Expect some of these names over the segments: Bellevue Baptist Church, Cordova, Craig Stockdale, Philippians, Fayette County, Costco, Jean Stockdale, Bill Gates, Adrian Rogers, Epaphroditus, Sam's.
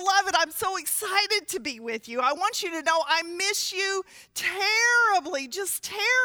Beloved, I'm so excited to be with you. I want you to know I miss you terribly, just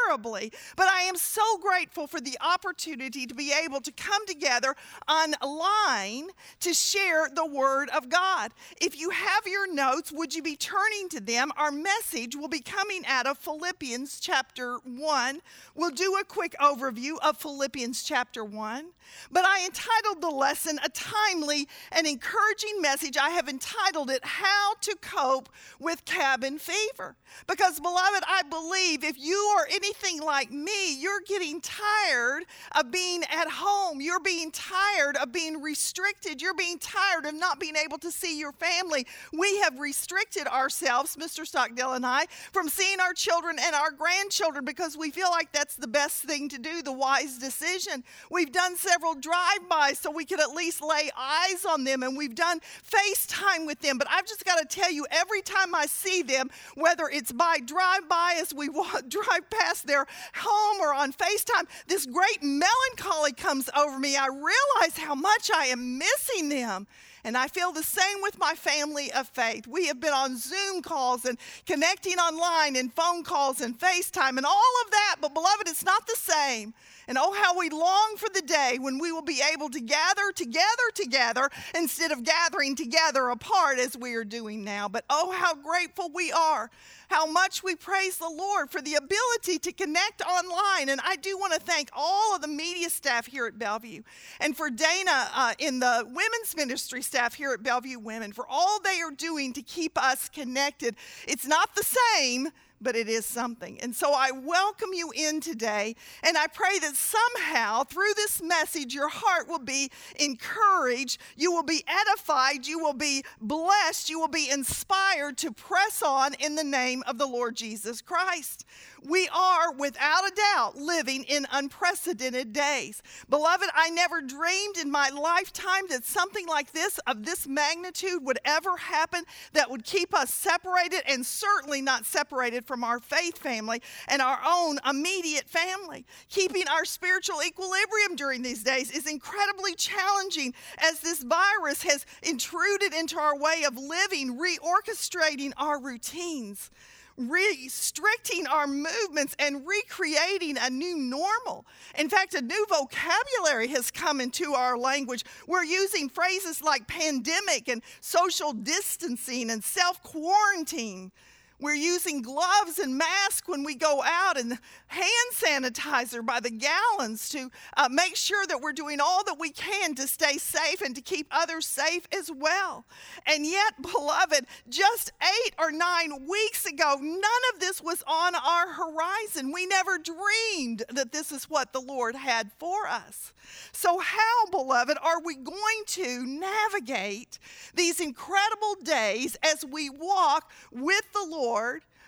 terribly. But I am so grateful for the opportunity to be able to come together online to share the Word of God. If you have your notes, would you be turning to them? Our message will be coming out of Philippians chapter 1. We'll do a quick overview of Philippians chapter 1. But I entitled the lesson, a timely and encouraging message. I have entitled it, How to Cope with Cabin Fever. Because, beloved, I believe if you are anything like me, you're getting tired of being at home. You're being tired of being restricted. You're being tired of not being able to see your family. We have restricted ourselves, Mr. Stockdale and I, from seeing our children and our grandchildren because we feel like that's the best thing to do, the wise decision. We've done several drive-bys so we could at least lay eyes on them, and we've done FaceTime with them. But I've just got to tell you, every time I see them, whether it's by drive-by as we drive past their home or on FaceTime, this great melancholy comes over me. I realize how much I am missing them. And I feel the same with my family of faith. We have been on Zoom calls and connecting online and phone calls and FaceTime and all of that. But, beloved, it's not the same. And oh, how we long for the day when we will be able to gather together instead of gathering together apart as we are doing now. But oh, how grateful we are, how much we praise the Lord for the ability to connect online. And I do want to thank all of the media staff here at Bellevue and for Dana in the women's ministry staff here at Bellevue Women for all they are doing to keep us connected. It's not the same, but it is something. And so I welcome you in today, and I pray that somehow through this message your heart will be encouraged, you will be edified, you will be blessed, you will be inspired to press on in the name of the Lord Jesus Christ. We are, without a doubt, living in unprecedented days. Beloved, I never dreamed in my lifetime that something like this, of this magnitude, would ever happen that would keep us separated, and certainly not separated from our faith family and our own immediate family. Keeping our spiritual equilibrium during these days is incredibly challenging as this virus has intruded into our way of living, reorchestrating our routines, restricting our movements, and recreating a new normal. In fact, a new vocabulary has come into our language. We're using phrases like pandemic and social distancing and self-quarantine. We're using gloves and masks when we go out and hand sanitizer by the gallons to make sure that we're doing all that we can to stay safe and to keep others safe as well. And yet, beloved, just 8 or 9 weeks ago, none of this was on our horizon. We never dreamed that this is what the Lord had for us. So how, beloved, are we going to navigate these incredible days as we walk with the Lord?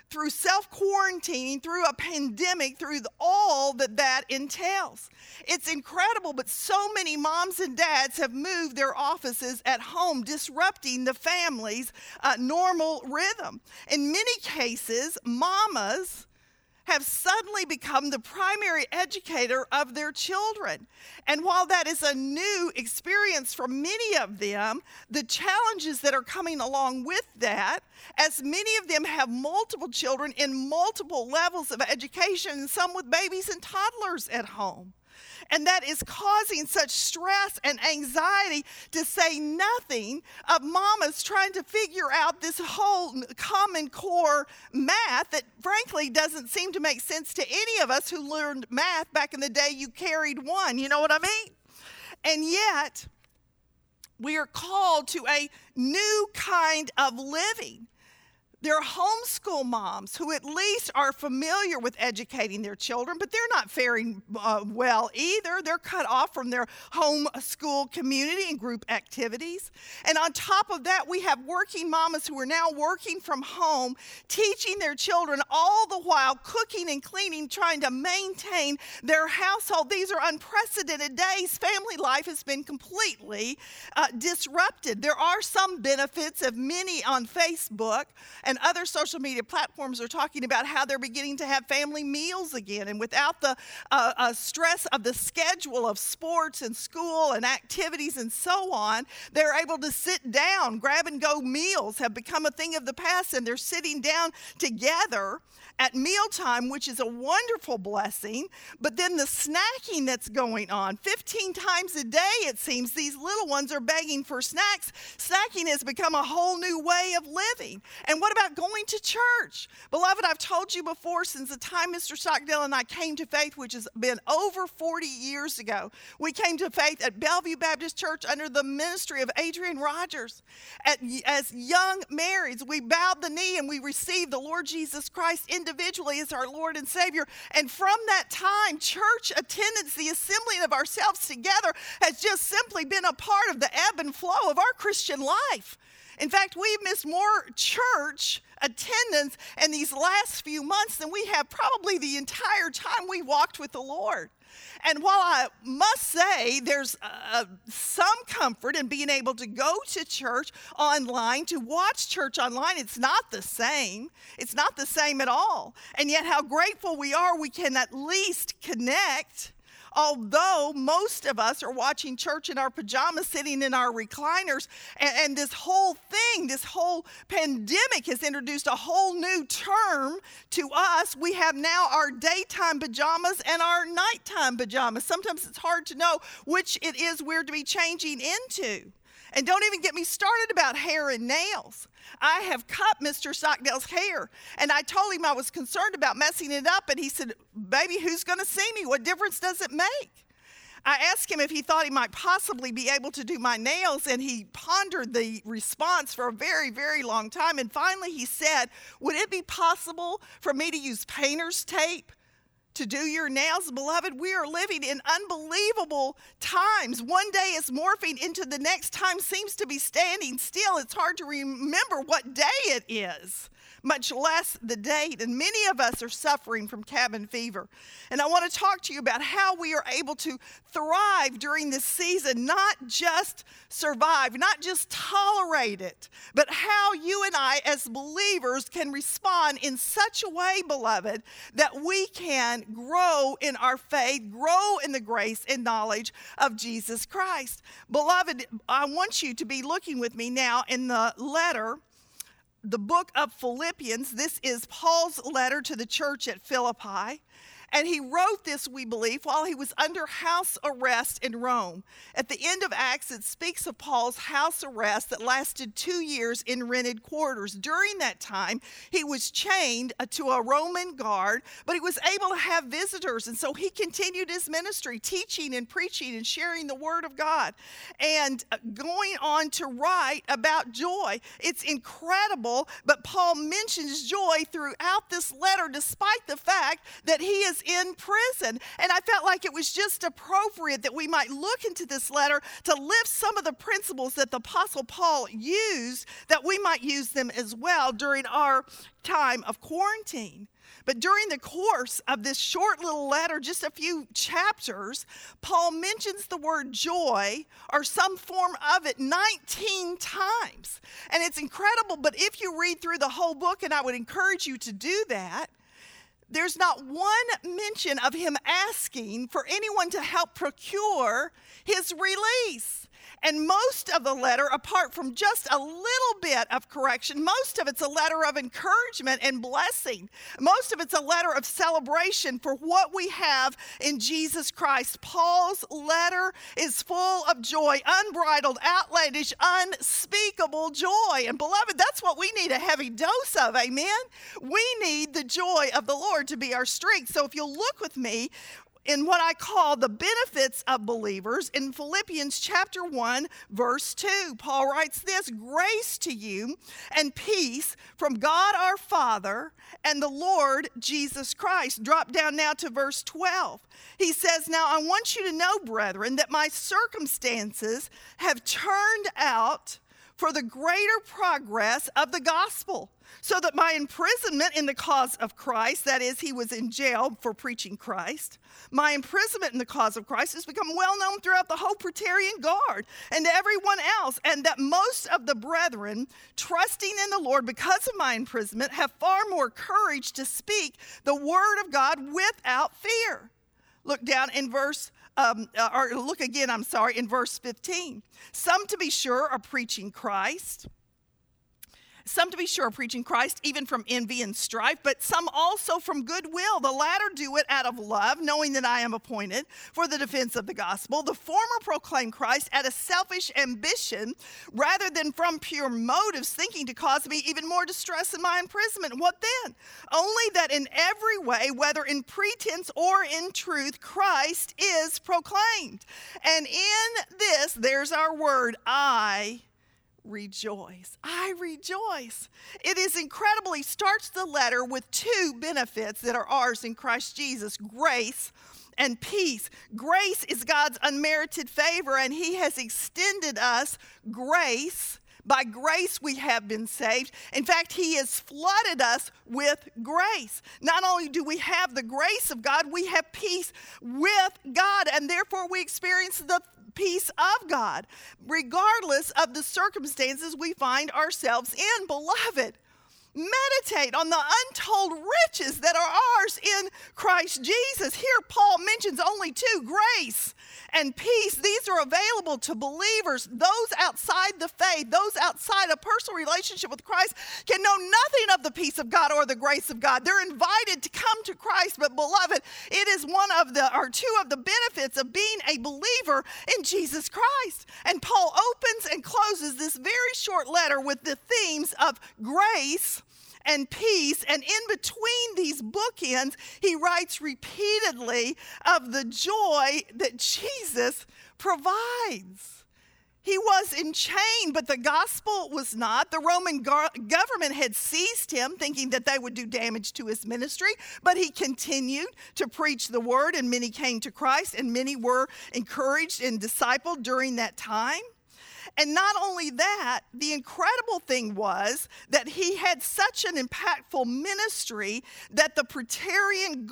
Through self-quarantining, through a pandemic, through all that entails. It's incredible, but so many moms and dads have moved their offices at home, disrupting the family's normal rhythm. In many cases, mamas have suddenly become the primary educator of their children. And while that is a new experience for many of them, the challenges that are coming along with that, as many of them have multiple children in multiple levels of education, some with babies and toddlers at home. And that is causing such stress and anxiety, to say nothing of mamas trying to figure out this whole common core math that frankly doesn't seem to make sense to any of us who learned math back in the day. You carried one, you know what I mean? And yet, we are called to a new kind of living. They're homeschool moms who at least are familiar with educating their children, but they're not faring well either. They're cut off from their homeschool community and group activities. And on top of that, we have working mamas who are now working from home, teaching their children, all the while cooking and cleaning, trying to maintain their household. These are unprecedented days. Family life has been completely disrupted. There are some benefits of many on Facebook and other social media platforms are talking about how they're beginning to have family meals again. And without the stress of the schedule of sports and school and activities and so on, they're able to sit down. Grab-and-go meals have become a thing of the past, and they're sitting down together at mealtime, which is a wonderful blessing. But then the snacking that's going on, 15 times a day, it seems, these little ones are begging for snacks. Snacking has become a whole new way of living. And what about going to church? Beloved, I've told you before, since the time Mr. Stockdale and I came to faith, which has been over 40 years ago, we came to faith at Bellevue Baptist Church under the ministry of Adrian Rogers. As young marrieds, we bowed the knee and we received the Lord Jesus Christ individually as our Lord and Savior. And from that time, church attendance, the assembling of ourselves together, has just simply been a part of the ebb and flow of our Christian life. In fact, we've missed more church attendance in these last few months than we have probably the entire time we walked with the Lord. And while I must say there's some comfort in being able to go to church online, to watch church online, it's not the same. It's not the same at all. And yet how grateful we are we can at least connect. Although most of us are watching church in our pajamas, sitting in our recliners, and this whole thing, this whole pandemic has introduced a whole new term to us. We have now our daytime pajamas and our nighttime pajamas. Sometimes it's hard to know which it is we're to be changing into. And don't even get me started about hair and nails. I have cut Mr. Stockdale's hair, and I told him I was concerned about messing it up, and he said, "Baby, who's going to see me? What difference does it make?" I asked him if he thought he might possibly be able to do my nails, and he pondered the response for a very, very long time. And finally he said, "Would it be possible for me to use painter's tape to do your nails?" Beloved, we are living in unbelievable times. One day is morphing into the next. Time seems to be standing still. It's hard to remember what day it is, much less the date. And many of us are suffering from cabin fever. And I want to talk to you about how we are able to thrive during this season, not just survive, not just tolerate it, but how you and I as believers can respond in such a way, beloved, that we can grow in our faith, grow in the grace and knowledge of Jesus Christ. Beloved, I want you to be looking with me now in the letter, the book of Philippians. This is Paul's letter to the church at Philippi. And he wrote this, we believe, while he was under house arrest in Rome. At the end of Acts, it speaks of Paul's house arrest that lasted 2 years in rented quarters. During that time, he was chained to a Roman guard, but he was able to have visitors. And so he continued his ministry, teaching and preaching and sharing the word of God and going on to write about joy. It's incredible, but Paul mentions joy throughout this letter, despite the fact that he is in prison. And I felt like it was just appropriate that we might look into this letter to lift some of the principles that the Apostle Paul used, that we might use them as well during our time of quarantine. But during the course of this short little letter, just a few chapters, Paul mentions the word joy or some form of it 19 times. And it's incredible, but if you read through the whole book, and I would encourage you to do that, there's not one mention of him asking for anyone to help procure his release. And most of the letter, apart from just a little bit of correction, most of it's a letter of encouragement and blessing. Most of it's a letter of celebration for what we have in Jesus Christ. Paul's letter is full of joy, unbridled, outlandish, unspeakable joy. And beloved, that's what we need a heavy dose of, amen? We need the joy of the Lord to be our strength. So if you'll look with me, in what I call the benefits of believers, in Philippians chapter 1, verse 2, Paul writes this, "Grace to you and peace from God our Father and the Lord Jesus Christ." Drop down now to verse 12. He says, "Now I want you to know, brethren, that my circumstances have turned out for the greater progress of the gospel, so that my imprisonment in the cause of Christ, that is, he was in jail for preaching Christ, my imprisonment in the cause of Christ has become well known throughout the whole Praetorian Guard and to everyone else, and that most of the brethren, trusting in the Lord because of my imprisonment, have far more courage to speak the word of God without fear. Look down in verse in verse 15. Some, to be sure, are preaching Christ. Some, to be sure, are preaching Christ, even from envy and strife, but some also from goodwill. The latter do it out of love, knowing that I am appointed for the defense of the gospel. The former proclaim Christ out of selfish ambition, rather than from pure motives, thinking to cause me even more distress in my imprisonment. What then? Only that in every way, whether in pretense or in truth, Christ is proclaimed. And in this, there's our word, I rejoice. It is incredibly starts the letter with two benefits that are ours in Christ Jesus, grace and peace. Grace is God's unmerited favor, and he has extended us grace. By grace we have been saved. In fact, he has flooded us with grace. Not only do we have the grace of God, we have peace with God, and therefore we experience the peace of God, regardless of the circumstances we find ourselves in. Beloved, meditate on the untold riches that are ours in Christ Jesus. Here Paul mentions only two, grace and peace. These are available to believers. Those outside the faith, those outside a personal relationship with Christ, can know nothing of the peace of God or the grace of God. They're invited to come to Christ, but beloved, it is two of the benefits of being a believer in Jesus Christ. And Paul opens and closes this very short letter with the themes of grace and peace, and in between these bookends, he writes repeatedly of the joy that Jesus provides. He was in chains, but the gospel was not. The Roman government had seized him, thinking that they would do damage to his ministry, but he continued to preach the word, and many came to Christ, and many were encouraged and discipled during that time. And not only that, the incredible thing was that he had such an impactful ministry that the Praetorian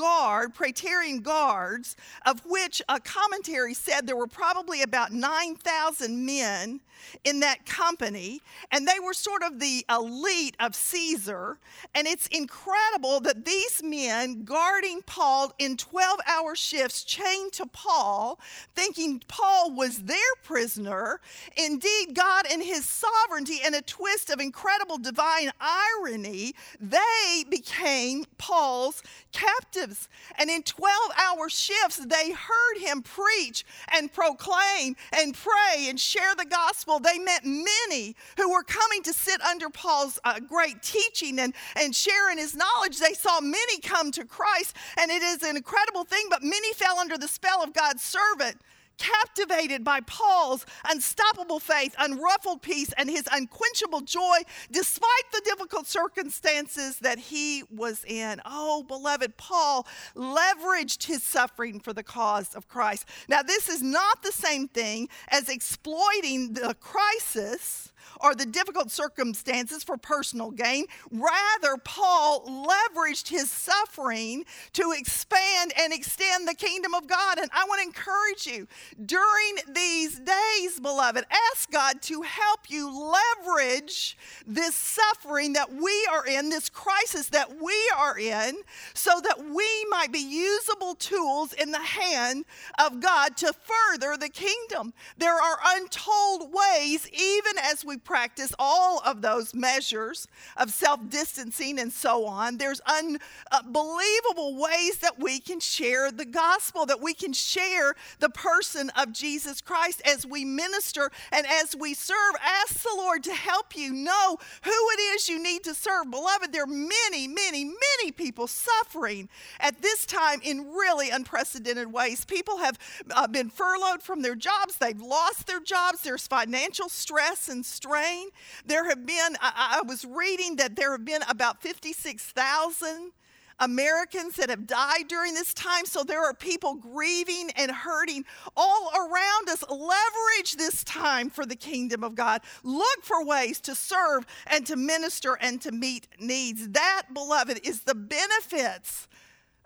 Guards, of which a commentary said there were probably about 9,000 men in that company, and they were sort of the elite of Caesar. And it's incredible that these men guarding Paul in 12-hour shifts, chained to Paul, thinking Paul was their prisoner, Indeed, God in his sovereignty and a twist of incredible divine irony, they became Paul's captives. And in 12-hour shifts, they heard him preach and proclaim and pray and share the gospel. They met many who were coming to sit under Paul's great teaching and share in his knowledge. They saw many come to Christ, and it is an incredible thing, but many fell under the spell of God's servant, captivated by Paul's unstoppable faith, unruffled peace, and his unquenchable joy, despite the difficult circumstances that he was in. Oh, beloved, Paul leveraged his suffering for the cause of Christ. Now, this is not the same thing as exploiting the crisis or the difficult circumstances for personal gain. Rather, Paul leveraged his suffering to expand and extend the kingdom of God. And I want to encourage you, during these days, beloved, ask God to help you leverage this suffering that we are in, this crisis that we are in, so that we might be usable tools in the hand of God to further the kingdom. There are untold ways, even as we practice all of those measures of self-distancing and so on, there's unbelievable ways that we can share the gospel, that we can share the person of Jesus Christ as we minister and as we serve. Ask the Lord to help you know who it is you need to serve. Beloved, there are many, many, many people suffering at this time in really unprecedented ways. People have been furloughed from their jobs. They've lost their jobs. There's financial stress and strain. There have been, I was reading that there have been about 56,000 Americans that have died during this time. So there are people grieving and hurting all around us. Leverage this time for the kingdom of God. Look for ways to serve and to minister and to meet needs. That, beloved, is the benefits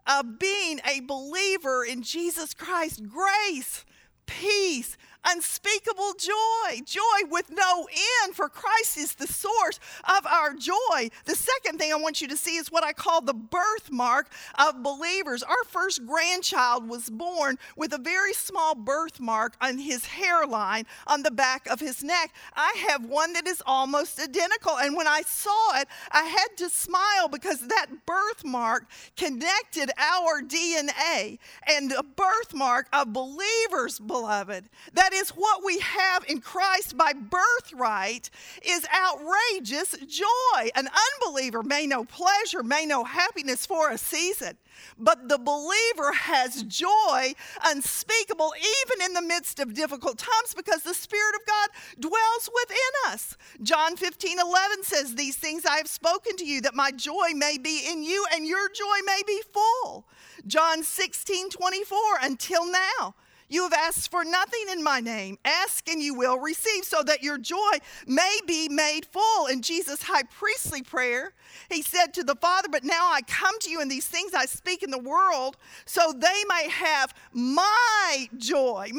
of being a believer in Jesus Christ. Grace, peace, unspeakable joy, joy with no end, for Christ is the source of our joy. The second thing I want you to see is what I call the birthmark of believers. Our first grandchild was born with a very small birthmark on his hairline on the back of his neck. I have one that is almost identical, and when I saw it, I had to smile because that birthmark connected our DNA and the birthmark of believers, beloved. That is what we have in Christ by birthright is outrageous joy. An unbeliever may know pleasure, may know happiness for a season, but the believer has joy unspeakable even in the midst of difficult times because the Spirit of God dwells within us. John 15:11 says, "These things I have spoken to you, that my joy may be in you and your joy may be full." John 16:24, "Until now, you have asked for nothing in my name. Ask and you will receive, so that your joy may be made full." In Jesus' high priestly prayer, he said to the Father, "But now I come to you, and these things I speak in the world, so they may have my joy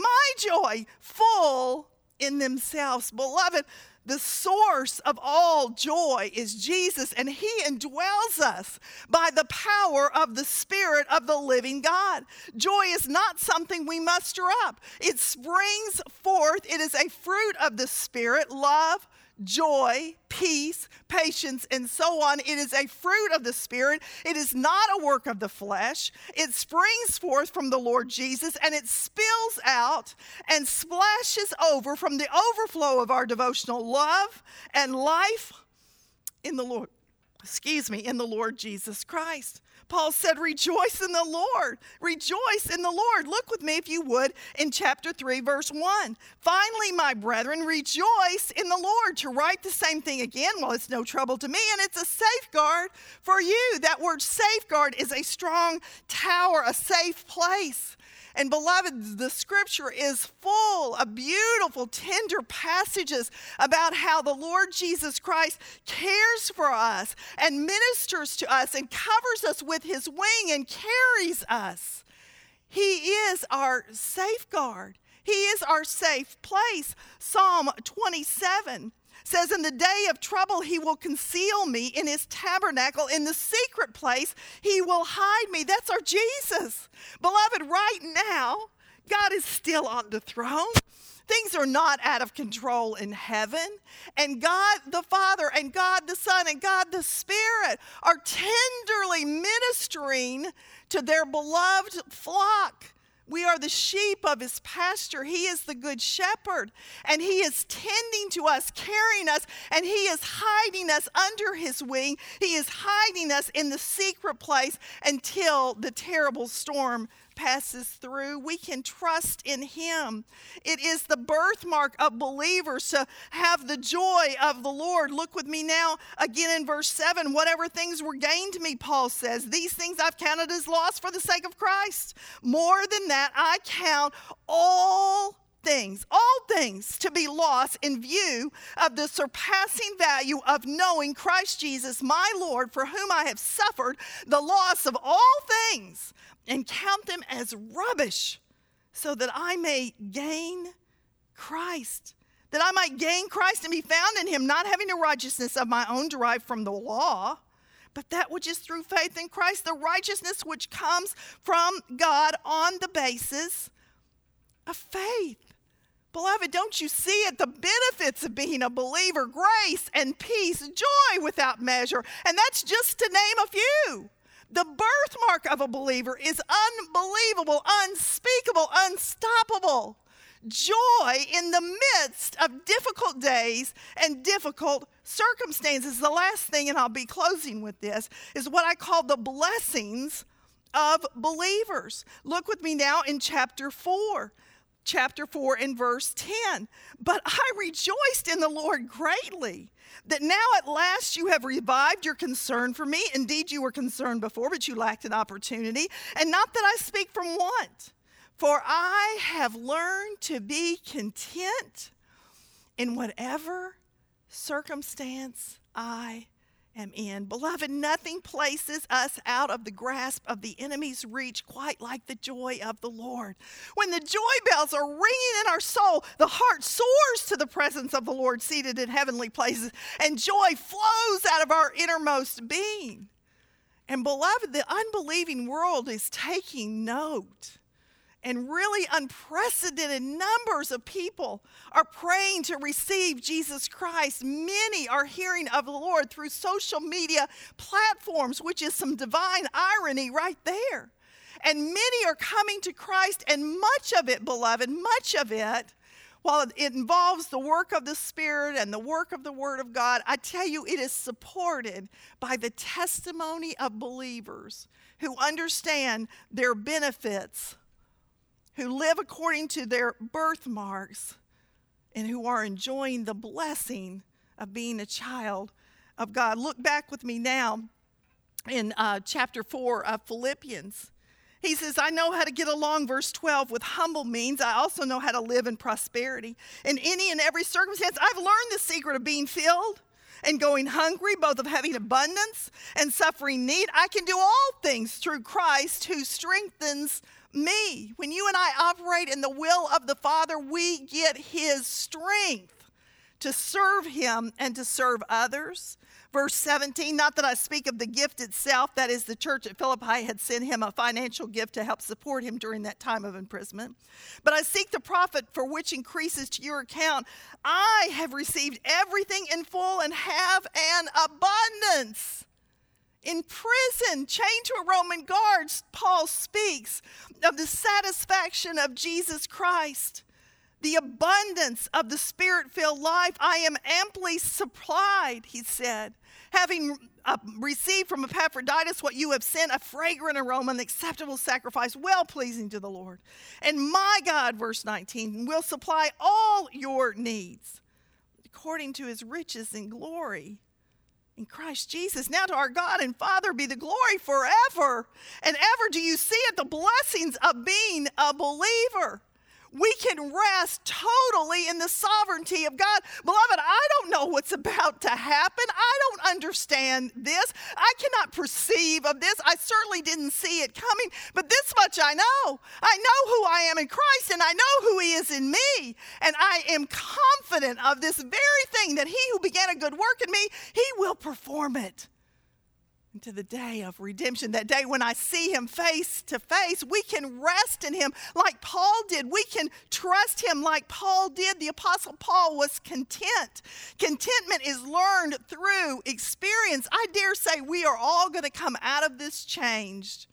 full in themselves." Beloved, the source of all joy is Jesus, and he indwells us by the power of the Spirit of the living God. Joy is not something we muster up. It springs forth. It is a fruit of the Spirit: love, joy, peace, patience, and so on. It is a fruit of the Spirit. It is not a work of the flesh. It springs forth from the Lord Jesus, and it spills out and splashes over from the overflow of our devotional love and life in the Lord. In the Lord Jesus Christ. Paul said, "Rejoice in the Lord. Rejoice in the Lord." Look with me, if you would, in chapter 3, verse 1. "Finally, my brethren, rejoice in the Lord." To write the same thing again, well, it's no trouble to me, and it's a safeguard for you. That word safeguard is a strong tower, a safe place. And beloved, the scripture is full of beautiful, tender passages about how the Lord Jesus Christ cares for us and ministers to us and covers us with his wing and carries us. He is our safeguard. He is our safe place. Psalm 27 says, "In the day of trouble, he will conceal me in his tabernacle. In the secret place, he will hide me." That's our Jesus. Beloved, right now, God is still on the throne. Things are not out of control in heaven. And God the Father and God the Son and God the Spirit are tenderly ministering to their beloved flock. We are the sheep of his pasture. He is the good shepherd, and he is tending to us, carrying us, and he is hiding us under his wing. He is hiding us in the secret place until the terrible storm passes through. We can trust in him. It is the birthmark of believers to have the joy of the Lord. Look with me now again in verse 7. "Whatever things were gained to me," Paul says, "these things I've counted as loss for the sake of Christ. More than that, I count all things to be lost in view of the surpassing value of knowing Christ Jesus, my Lord, for whom I have suffered the loss of all things, and count them as rubbish, so that I may gain Christ." That I might gain Christ and be found in him, not having a righteousness of my own derived from the law, but that which is through faith in Christ, the righteousness which comes from God on the basis of faith. Beloved, don't you see it? The benefits of being a believer: grace and peace, joy without measure. And that's just to name a few. The birthmark of a believer is unbelievable, unspeakable, unstoppable joy in the midst of difficult days and difficult circumstances. The last thing, and I'll be closing with this, is what I call the blessings of believers. Look with me now in chapter 4. chapter 4 and verse 10. But I rejoiced in the Lord greatly that now at last you have revived your concern for me. Indeed, you were concerned before, but you lacked an opportunity. And not that I speak from want, for I have learned to be content in whatever circumstance I am in. Beloved, nothing places us out of the grasp of the enemy's reach quite like the joy of the Lord. When the joy bells are ringing in our soul, the heart soars to the presence of the Lord seated in heavenly places, and joy flows out of our innermost being. And beloved, the unbelieving world is taking note. And really unprecedented numbers of people are praying to receive Jesus Christ. Many are hearing of the Lord through social media platforms, which is some divine irony right there. And many are coming to Christ, and much of it, beloved, much of it, while it involves the work of the Spirit and the work of the Word of God, I tell you, it is supported by the testimony of believers who understand their benefits, who live according to their birthmarks, and who are enjoying the blessing of being a child of God. Look back with me now in chapter 4 of Philippians. He says, I know how to get along, verse 12, with humble means. I also know how to live in prosperity. In any and every circumstance, I've learned the secret of being filled and going hungry, both of having abundance and suffering need. I can do all things through Christ who strengthens me. When you and I operate in the will of the Father, we get His strength to serve Him and to serve others. Verse 17, not that I speak of the gift itself, that is the church at Philippi had sent him a financial gift to help support him during that time of imprisonment. But I seek the profit for which increases to your account. I have received everything in full and have an abundance. In prison, chained to a Roman guard, Paul speaks of the satisfaction of Jesus Christ, the abundance of the Spirit-filled life. I am amply supplied, he said, having received from Epaphroditus what you have sent, a fragrant aroma, an acceptable sacrifice, well-pleasing to the Lord. And my God, verse 19, will supply all your needs according to his riches and glory in Christ Jesus. Now to our God and Father be the glory forever and ever. Do you see it? The blessings of being a believer. We can rest totally in the sovereignty of God. Beloved, I don't know what's about to happen. I don't understand this. I cannot perceive of this. I certainly didn't see it coming, but this much I know. I know who I am in Christ, and I know who He is in me. And I am confident of this very thing, that He who began a good work in me, He will perform it into the day of redemption, that day when I see Him face to face. We can rest in Him like Paul did. We can trust Him like Paul did. The Apostle Paul was content. Contentment is learned through experience. I dare say we are all going to come out of this changed,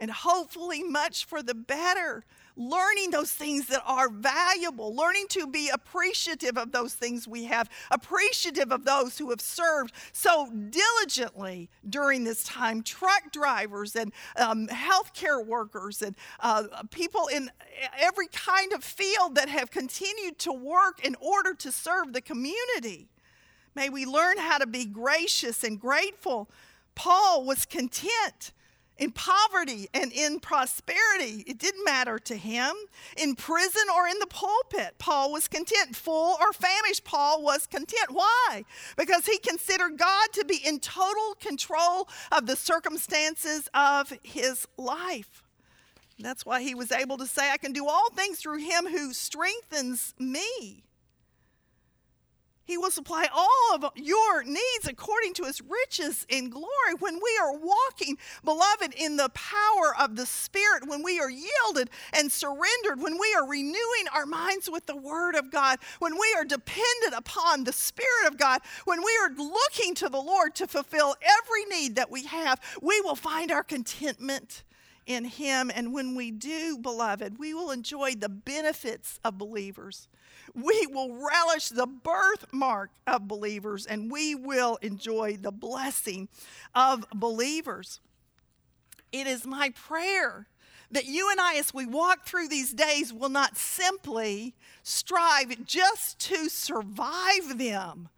and hopefully much for the better, learning those things that are valuable, learning to be appreciative of those things we have, appreciative of those who have served so diligently during this time, truck drivers and healthcare workers and people in every kind of field that have continued to work in order to serve the community. May we learn how to be gracious and grateful. Paul was content in poverty and in prosperity. It didn't matter to him. In prison or in the pulpit, Paul was content. Full or famished, Paul was content. Why? Because he considered God to be in total control of the circumstances of his life. That's why he was able to say, I can do all things through him who strengthens me. He will supply all of your needs according to his riches in glory. When we are walking, beloved, in the power of the Spirit, when we are yielded and surrendered, when we are renewing our minds with the Word of God, when we are dependent upon the Spirit of God, when we are looking to the Lord to fulfill every need that we have, we will find our contentment in Him. And when we do, beloved, we will enjoy the benefits of believers. We will relish the birthmark of believers, and we will enjoy the blessing of believers. It is my prayer That you and I, as we walk through these days, will not simply strive just to survive them,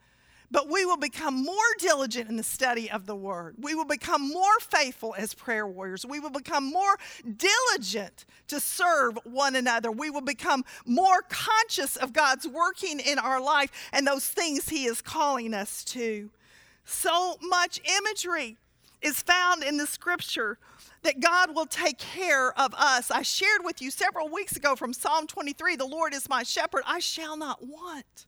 but we will become more diligent in the study of the Word. We will become more faithful as prayer warriors. We will become more diligent to serve one another. We will become more conscious of God's working in our life and those things He is calling us to. So much imagery is found in the Scripture that God will take care of us. I shared with you several weeks ago from Psalm 23, "The Lord is my shepherd, I shall not want."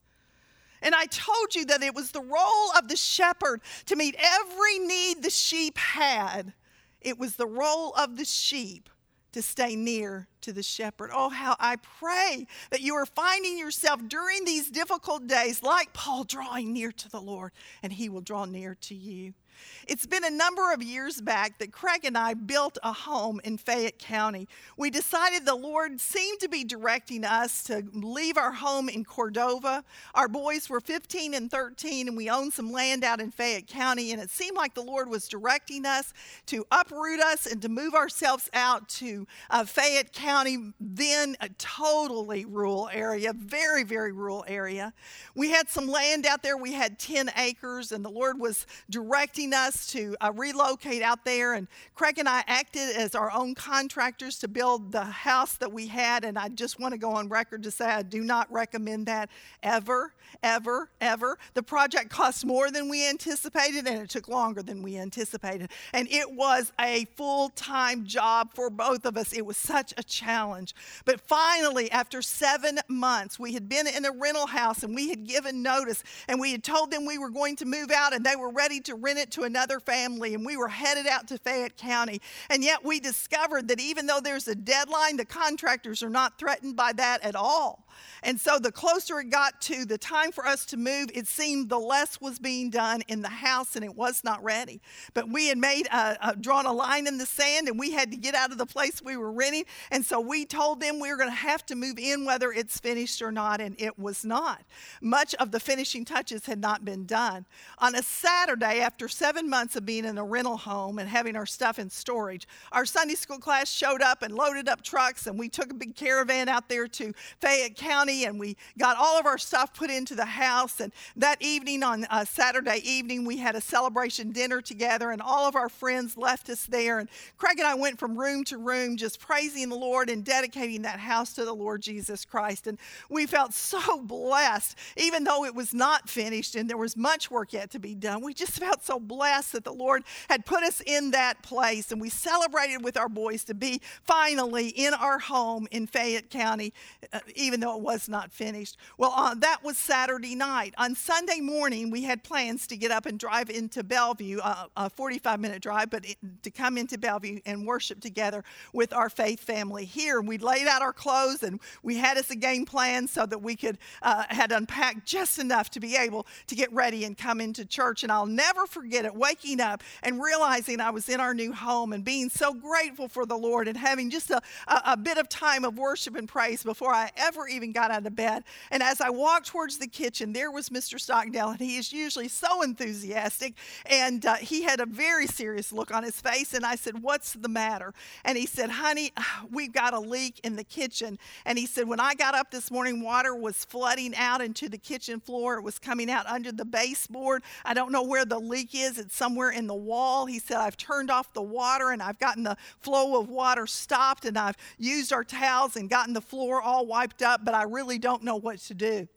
And I told you that it was the role of the shepherd to meet every need the sheep had. It was the role of the sheep to stay near to the shepherd. Oh, how I pray that you are finding yourself during these difficult days, like Paul, drawing near to the Lord, and He will draw near to you. It's been a number of years back that Craig and I built a home in Fayette County. We decided the Lord seemed to be directing us to leave our home in Cordova. Our boys were 15 and 13, and we owned some land out in Fayette County, and it seemed like the Lord was directing us to uproot us and to move ourselves out to Fayette County, then a totally rural area, very, very rural area. We had some land out there. We had 10 acres, and the Lord was directing us to relocate out there, and Craig and I acted as our own contractors to build the house that we had, and I just want to go on record to say I do not recommend that ever. The project cost more than we anticipated, and it took longer than we anticipated, and it was a full-time job for both of us. It was such a challenge, but finally, after 7 months, we had been in a rental house, and we had given notice, and we had told them we were going to move out, and they were ready to rent it to another family, and we were headed out to Fayette County. And yet we discovered that even though there's a deadline, the contractors are not threatened by that at all. And so the closer it got to the time for us to move, it seemed the less was being done in the house, and it was not ready. But we had made drawn a line in the sand, and we had to get out of the place we were renting. And so we told them we were going to have to move in whether it's finished or not, and it was not. Much of the finishing touches had not been done. On a Saturday, after 7 months of being in a rental home and having our stuff in storage, our Sunday school class showed up and loaded up trucks, and we took a big caravan out there to Fayette County, and we got all of our stuff put into the house. And that evening, on Saturday evening, we had a celebration dinner together, and all of our friends left us there, and Craig and I went from room to room just praising the Lord and dedicating that house to the Lord Jesus Christ. And we felt so blessed, even though it was not finished and there was much work yet to be done. We just felt so blessed that the Lord had put us in that place, and we celebrated with our boys to be finally in our home in Fayette County, even though it was not finished. Well, that was Saturday night. On Sunday morning, we had plans to get up and drive into Bellevue, a 45-minute drive, but to come into Bellevue and worship together with our faith family here. We laid out our clothes, and we had us a game plan so that we could had unpacked just enough to be able to get ready and come into church. And I'll never forget it, waking up and realizing I was in our new home and being so grateful for the Lord and having just a bit of time of worship and praise before I ever even got out of bed. And as I walked towards the kitchen, there was Mr. Stockdale, and he is usually so enthusiastic, and he had a very serious look on his face, and I said, "What's the matter?" And he said, "Honey, we've got a leak in the kitchen." And he said, "When I got up this morning, water was flooding out into the kitchen floor. It was coming out under the baseboard. I don't know where the leak is. It's somewhere in the wall." He said, "I've turned off the water, and I've gotten the flow of water stopped, and I've used our towels and gotten the floor all wiped up, but I really don't know what to do."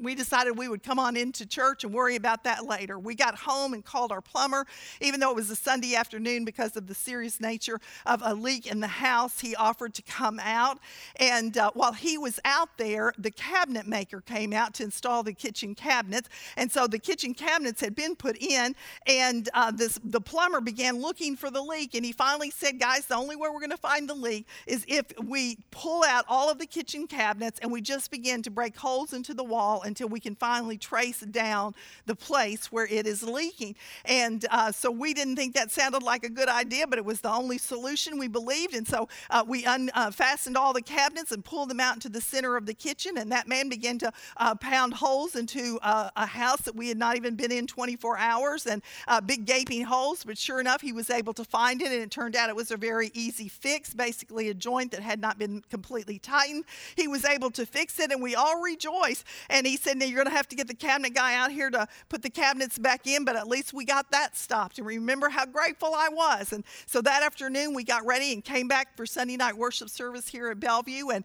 We decided we would come on into church and worry about that later. We got home and called our plumber. Even though it was a Sunday afternoon, because of the serious nature of a leak in the house, he offered to come out. And while he was out there, the cabinet maker came out to install the kitchen cabinets. And so the kitchen cabinets had been put in, and the plumber began looking for the leak. And he finally said, "Guys, the only way we're going to find the leak is if we pull out all of the kitchen cabinets and we just begin to break holes into the wall until we can finally trace down the place where it is leaking. And so we didn't think that sounded like a good idea, but it was the only solution we believed. And so we fastened all the cabinets and pulled them out into the center of the kitchen. And that man began to pound holes into a house that we had not even been in 24 hours and big gaping holes. But sure enough, he was able to find it. And it turned out it was a very easy fix, basically a joint that had not been completely tightened. He was able to fix it, and we all rejoiced. And he said, now you're going to have to get the cabinet guy out here to put the cabinets back in, but at least we got that stopped. And remember how grateful I was. And so that afternoon we got ready and came back for Sunday night worship service here at Bellevue and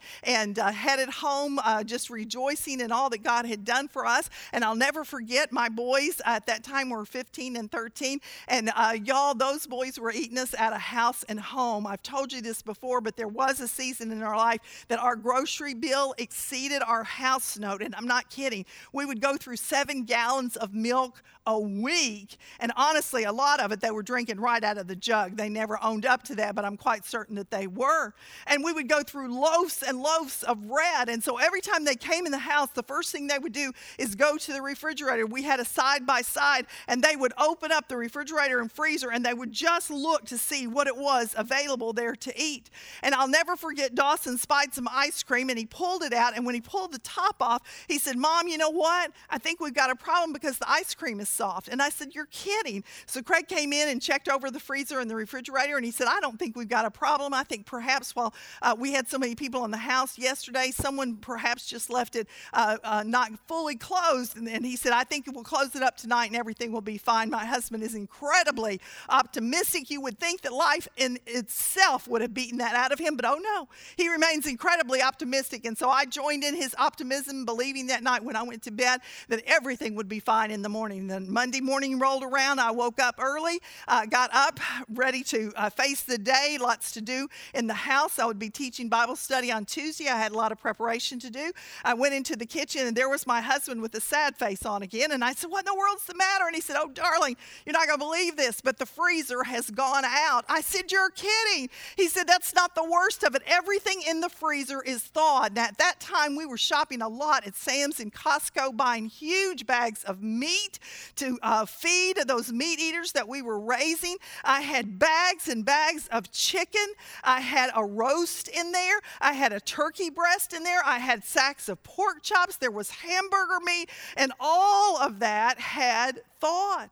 headed home just rejoicing in all that God had done for us. And I'll never forget, my boys at that time were 15 and 13. And y'all, those boys were eating us out of house and home. I've told you this before, but there was a season in our life that our grocery bill exceeded our house note. And I'm not kidding. We would go through 7 gallons of milk a week. And honestly, a lot of it they were drinking right out of the jug. They never owned up to that, but I'm quite certain that they were. And we would go through loaves and loaves of bread. And so every time they came in the house, the first thing they would do is go to the refrigerator. We had a side by side, and they would open up the refrigerator and freezer, and they would just look to see what it was available there to eat. And I'll never forget, Dawson spied some ice cream, and he pulled it out. And when he pulled the top off, he said, Mom, you know what? I think we've got a problem because the ice cream is soft. And I said, you're kidding. So Craig came in and checked over the freezer and the refrigerator, and he said, I don't think we've got a problem. I think perhaps while we had so many people in the house yesterday, someone perhaps just left it not fully closed. And he said, I think we'll close it up tonight and everything will be fine. My husband is incredibly optimistic. You would think that life in itself would have beaten that out of him, but oh no, he remains incredibly optimistic. And so I joined in his optimism, believing that night when I went to bed that everything would be fine in the morning. Then Monday morning rolled around. I woke up early, got up ready to face the day, lots to do in the house. I would be teaching Bible study on Tuesday. I had a lot of preparation to do. I went into the kitchen, and there was my husband with a sad face on again. And I said, what in the world's the matter? And he said, oh, darling, you're not going to believe this, but the freezer has gone out. I said, you're kidding. He said, that's not the worst of it. Everything in the freezer is thawed. Now, at that time, we were shopping a lot at Sam's and Costco, buying huge bags of meat to feed those meat eaters that we were raising. I had bags and bags of chicken. I had a roast in there. I had a turkey breast in there. I had sacks of pork chops. There was hamburger meat, and all of that had thawed.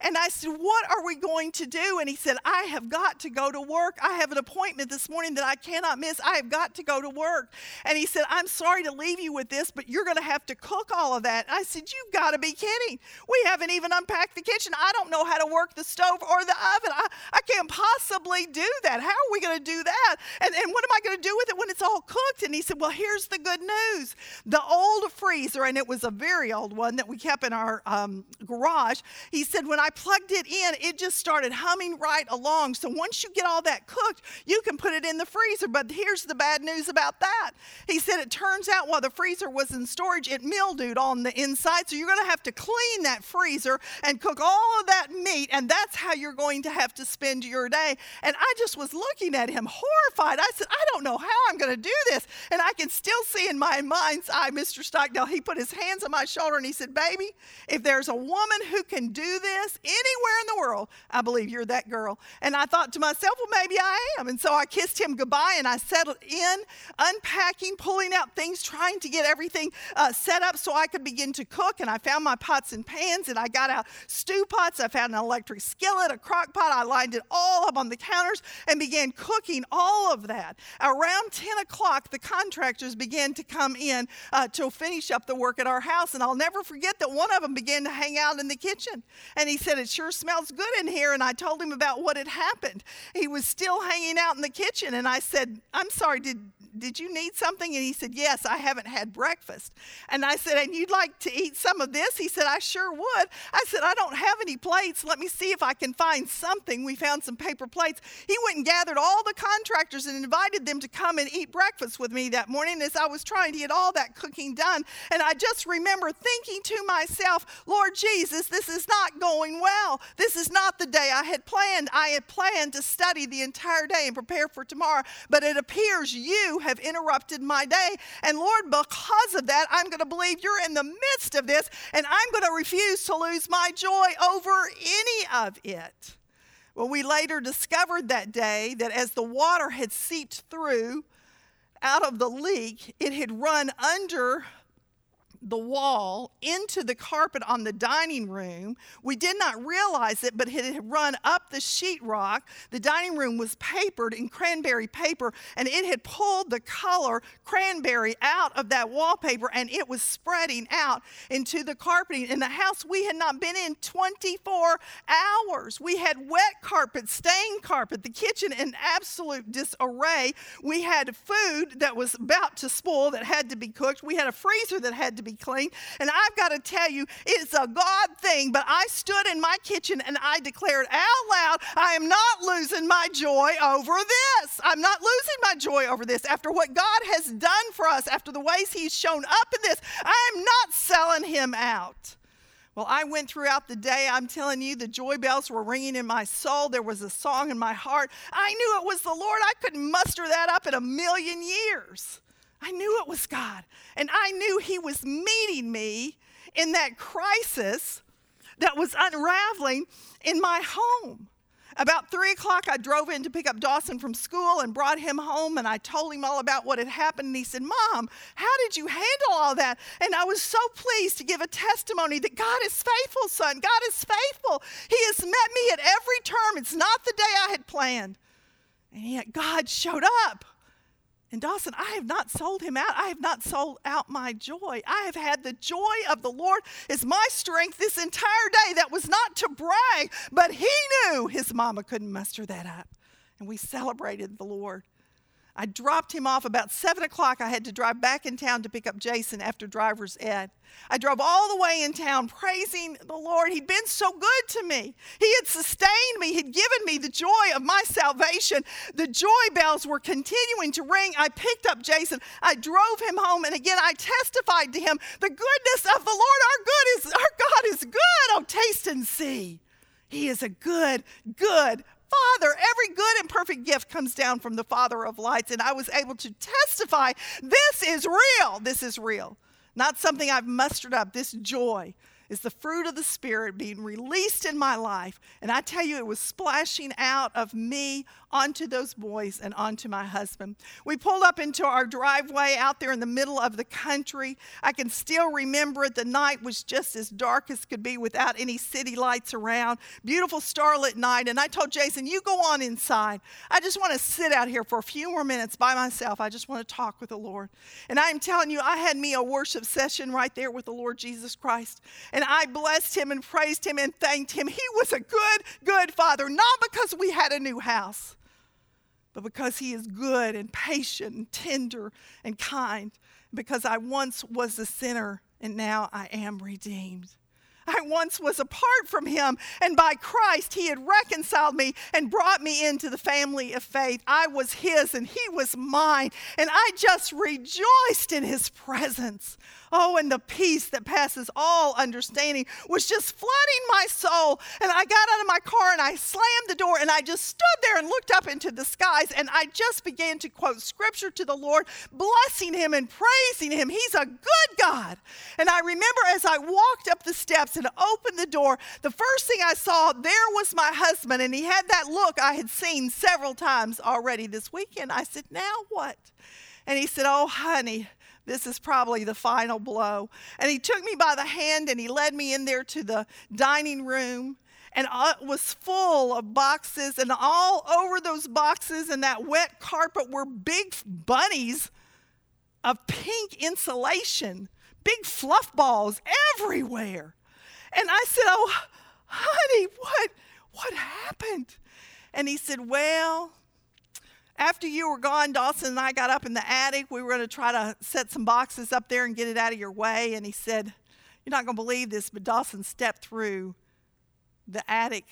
And I said, what are we going to do? And he said, I have got to go to work. I have an appointment this morning that I cannot miss. I have got to go to work. And he said, I'm sorry to leave you with this, but you're going to have to cook all of that. And I said, you've got to be kidding. We haven't even unpacked the kitchen. I don't know how to work the stove or the oven. I can't possibly do that. How are we going to do that? And what am I going to do with it when it's all cooked? And he said, well, here's the good news. The old freezer, and it was a very old one that we kept in our garage, he said, when I plugged it in, it just started humming right along. So once you get all that cooked, you can put it in the freezer. But here's the bad news about that. He said, it turns out while the freezer was in storage, it mildewed on the inside. So you're going to have to clean that freezer and cook all of that meat. And that's how you're going to have to spend your day. And I just was looking at him horrified. I said, I don't know how I'm going to do this. And I can still see in my mind's eye, Mr. Stockdale, he put his hands on my shoulder and he said, baby, if there's a woman who can do this anywhere in the world, I believe you're that girl. And I thought to myself, well, maybe I am. And so I kissed him goodbye, and I settled in, unpacking, pulling out things, trying to get everything set up so I could begin to cook. And I found my pots and pans, and I got out stew pots. I found an electric skillet, a crock pot. I lined it all up on the counters and began cooking all of that. Around 10 o'clock, the contractors began to come in to finish up the work at our house. And I'll never forget that one of them began to hang out in the kitchen. And he said, it sure smells good in here. And I told him about what had happened. He was still hanging out in the kitchen. And I said, I'm sorry, did you need something? And he said, yes, I haven't had breakfast. And I said, and you'd like to eat some of this? He said, I sure would. I said, I don't have any plates. Let me see if I can find something. We found some paper plates. He went and gathered all the contractors and invited them to come and eat breakfast with me that morning as I was trying to get all that cooking done. And I just remember thinking to myself, Lord Jesus, this is not going well. This is not the day I had planned. I had planned to study the entire day and prepare for tomorrow, but it appears you have interrupted my day. And Lord, because of that, I'm going to believe you're in the midst of this, and I'm going to refuse to lose my joy over any of it. Well, we later discovered that day that as the water had seeped through out of the leak, it had run under the wall into the carpet on the dining room. We did not realize it, but it had run up the sheetrock. The dining room was papered in cranberry paper, and it had pulled the color cranberry out of that wallpaper, and it was spreading out into the carpeting. In the house we had not been in 24 hours. We had wet carpet, stained carpet, the kitchen in absolute disarray. We had food that was about to spoil that had to be cooked. We had a freezer that had to be clean. And I've got to tell you, it's a God thing, but I stood in my kitchen and I declared out loud, I am not losing my joy over this. I'm not losing my joy over this. After what God has done for us, after the ways he's shown up in this, I am not selling him out. Well, I went throughout the day. I'm telling you, the joy bells were ringing in my soul. There was a song in my heart. I knew it was the Lord. I couldn't muster that up in a million years. I knew it was God, and I knew he was meeting me in that crisis that was unraveling in my home. About 3 o'clock, I drove in to pick up Dawson from school and brought him home, and I told him all about what had happened, and he said, Mom, how did you handle all that? And I was so pleased to give a testimony that God is faithful, son. God is faithful. He has met me at every turn. It's not the day I had planned, and yet God showed up. And Dawson, I have not sold him out. I have not sold out my joy. I have had the joy of the Lord as my strength this entire day. That was not to brag, but he knew his mama couldn't muster that up. And we celebrated the Lord. I dropped him off about 7 o'clock. I had to drive back in town to pick up Jason after driver's ed. I drove all the way in town praising the Lord. He'd been so good to me. He had sustained me. He'd given me the joy of my salvation. The joy bells were continuing to ring. I picked up Jason. I drove him home, and again, I testified to him, the goodness of the Lord. Our God is good. Oh, taste and see. He is a good Father. Every good and perfect gift comes down from the Father of lights, and I was able to testify, this is real. This is real. Not something I've mustered up. This joy is the fruit of the Spirit being released in my life, and I tell you, it was splashing out of me onto those boys and onto my husband. We pulled up into our driveway out there in the middle of the country. I can still remember it. The night was just as dark as could be without any city lights around. Beautiful starlit night, and I told Jason, you go on inside. I just want to sit out here for a few more minutes by myself. I just want to talk with the Lord. And I'm telling you, I had me a worship session right there with the Lord Jesus Christ. And I blessed him and praised him and thanked him. He was a good Father, not because we had a new house, but because he is good and patient and tender and kind, because I once was a sinner and now I am redeemed. I once was apart from him, and by Christ he had reconciled me and brought me into the family of faith. I was his and he was mine, and I just rejoiced in his presence. Oh, and the peace that passes all understanding was just flooding my soul. And I got out of my car and I slammed the door, and I just stood there and looked up into the skies, and I just began to quote scripture to the Lord, blessing him and praising him. He's a good God. And I remember as I walked up the steps and opened the door, the first thing I saw, there was my husband, and he had that look I had seen several times already this weekend. I said, now what? And he said, oh, honey, this is probably the final blow. And he took me by the hand, and he led me in there to the dining room, and it was full of boxes, and all over those boxes and that wet carpet were big bunnies of pink insulation, big fluff balls everywhere. And I said, oh, honey, what happened? And he said, well, after you were gone, Dawson and I got up in the attic. We were going to try to set some boxes up there and get it out of your way. And he said, you're not going to believe this, but Dawson stepped through the attic,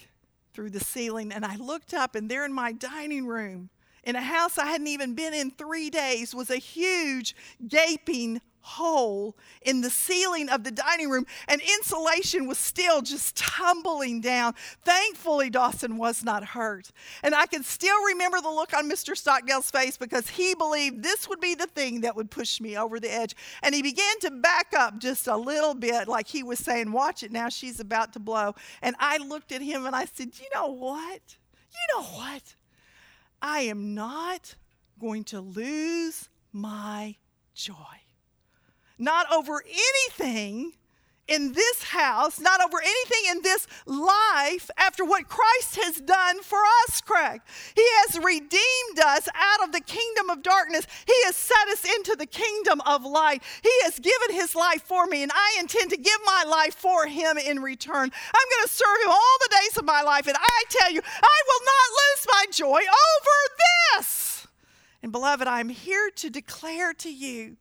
through the ceiling. And I looked up, and there in my dining room, in a house I hadn't even been in 3 days, was a huge gaping hole in the ceiling of the dining room, and insulation was still just tumbling down. Thankfully, Dawson was not hurt. And I can still remember the look on Mr. Stockdale's face because he believed this would be the thing that would push me over the edge. And he began to back up just a little bit, like he was saying, watch it now, she's about to blow. And I looked at him and I said, you know what? I am not going to lose my joy. Not over anything in this house, not over anything in this life after what Christ has done for us, Craig. He has redeemed us out of the kingdom of darkness. He has set us into the kingdom of light. He has given his life for me, and I intend to give my life for him in return. I'm going to serve him all the days of my life, and I tell you, I will not lose my joy over this. And beloved, I'm here to declare to you,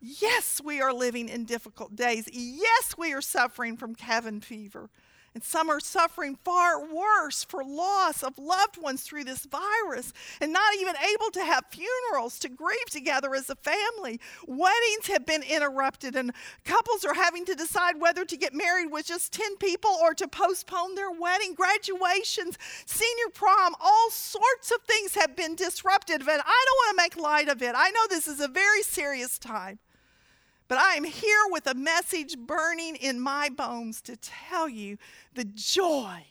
yes, we are living in difficult days. Yes, we are suffering from cabin fever. And some are suffering far worse for loss of loved ones through this virus and not even able to have funerals to grieve together as a family. Weddings have been interrupted, and couples are having to decide whether to get married with just 10 people or to postpone their wedding. Graduations, senior prom, all sorts of things have been disrupted, and I don't want to make light of it. I know this is a very serious time. But I am here with a message burning in my bones to tell you the joy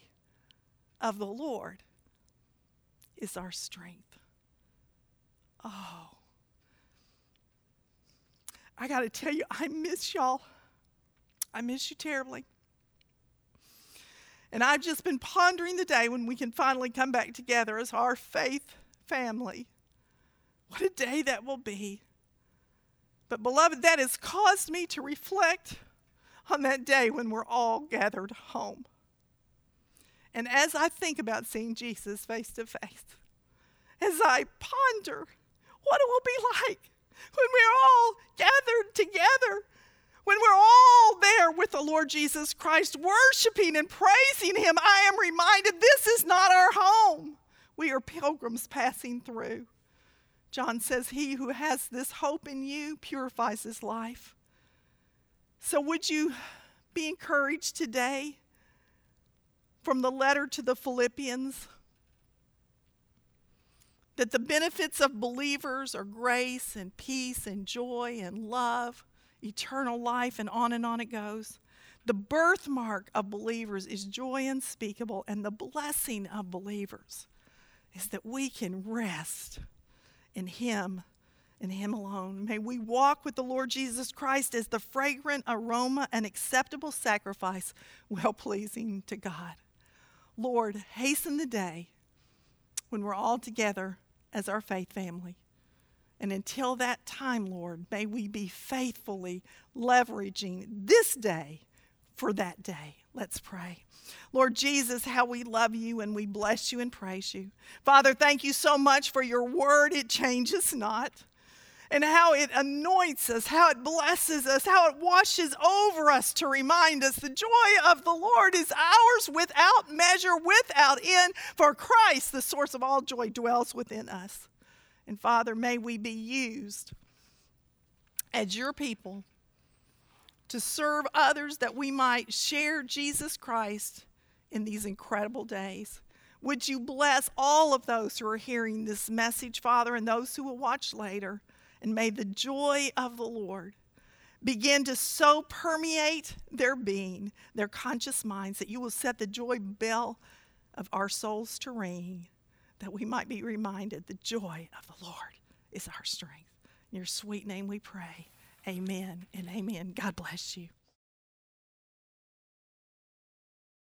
of the Lord is our strength. Oh, I got to tell you, I miss y'all. I miss you terribly. And I've just been pondering the day when we can finally come back together as our faith family. What a day that will be. But, beloved, that has caused me to reflect on that day when we're all gathered home. And as I think about seeing Jesus face to face, as I ponder what it will be like when we're all gathered together, when we're all there with the Lord Jesus Christ, worshiping and praising him, I am reminded this is not our home. We are pilgrims passing through. John says, he who has this hope in you purifies his life. So would you be encouraged today from the letter to the Philippians that the benefits of believers are grace and peace and joy and love, eternal life, and on it goes. The birthmark of believers is joy unspeakable, and the blessing of believers is that we can rest in him and him alone. May we walk with the Lord Jesus Christ as the fragrant aroma and acceptable sacrifice, well-pleasing to God. Lord, hasten the day when we're all together as our faith family. And until that time, Lord, may we be faithfully leveraging this day for that day. Let's pray. Lord Jesus, how we love you and we bless you and praise you. Father, thank you so much for your word. It changes not. And how it anoints us, how it blesses us, how it washes over us to remind us the joy of the Lord is ours without measure, without end. For Christ, the source of all joy, dwells within us. And Father, may we be used as your people to serve others that we might share Jesus Christ in these incredible days. Would you bless all of those who are hearing this message, Father, and those who will watch later, and may the joy of the Lord begin to so permeate their being, their conscious minds, that you will set the joy bell of our souls to ring, that we might be reminded the joy of the Lord is our strength. In your sweet name we pray. Amen and amen. God bless you.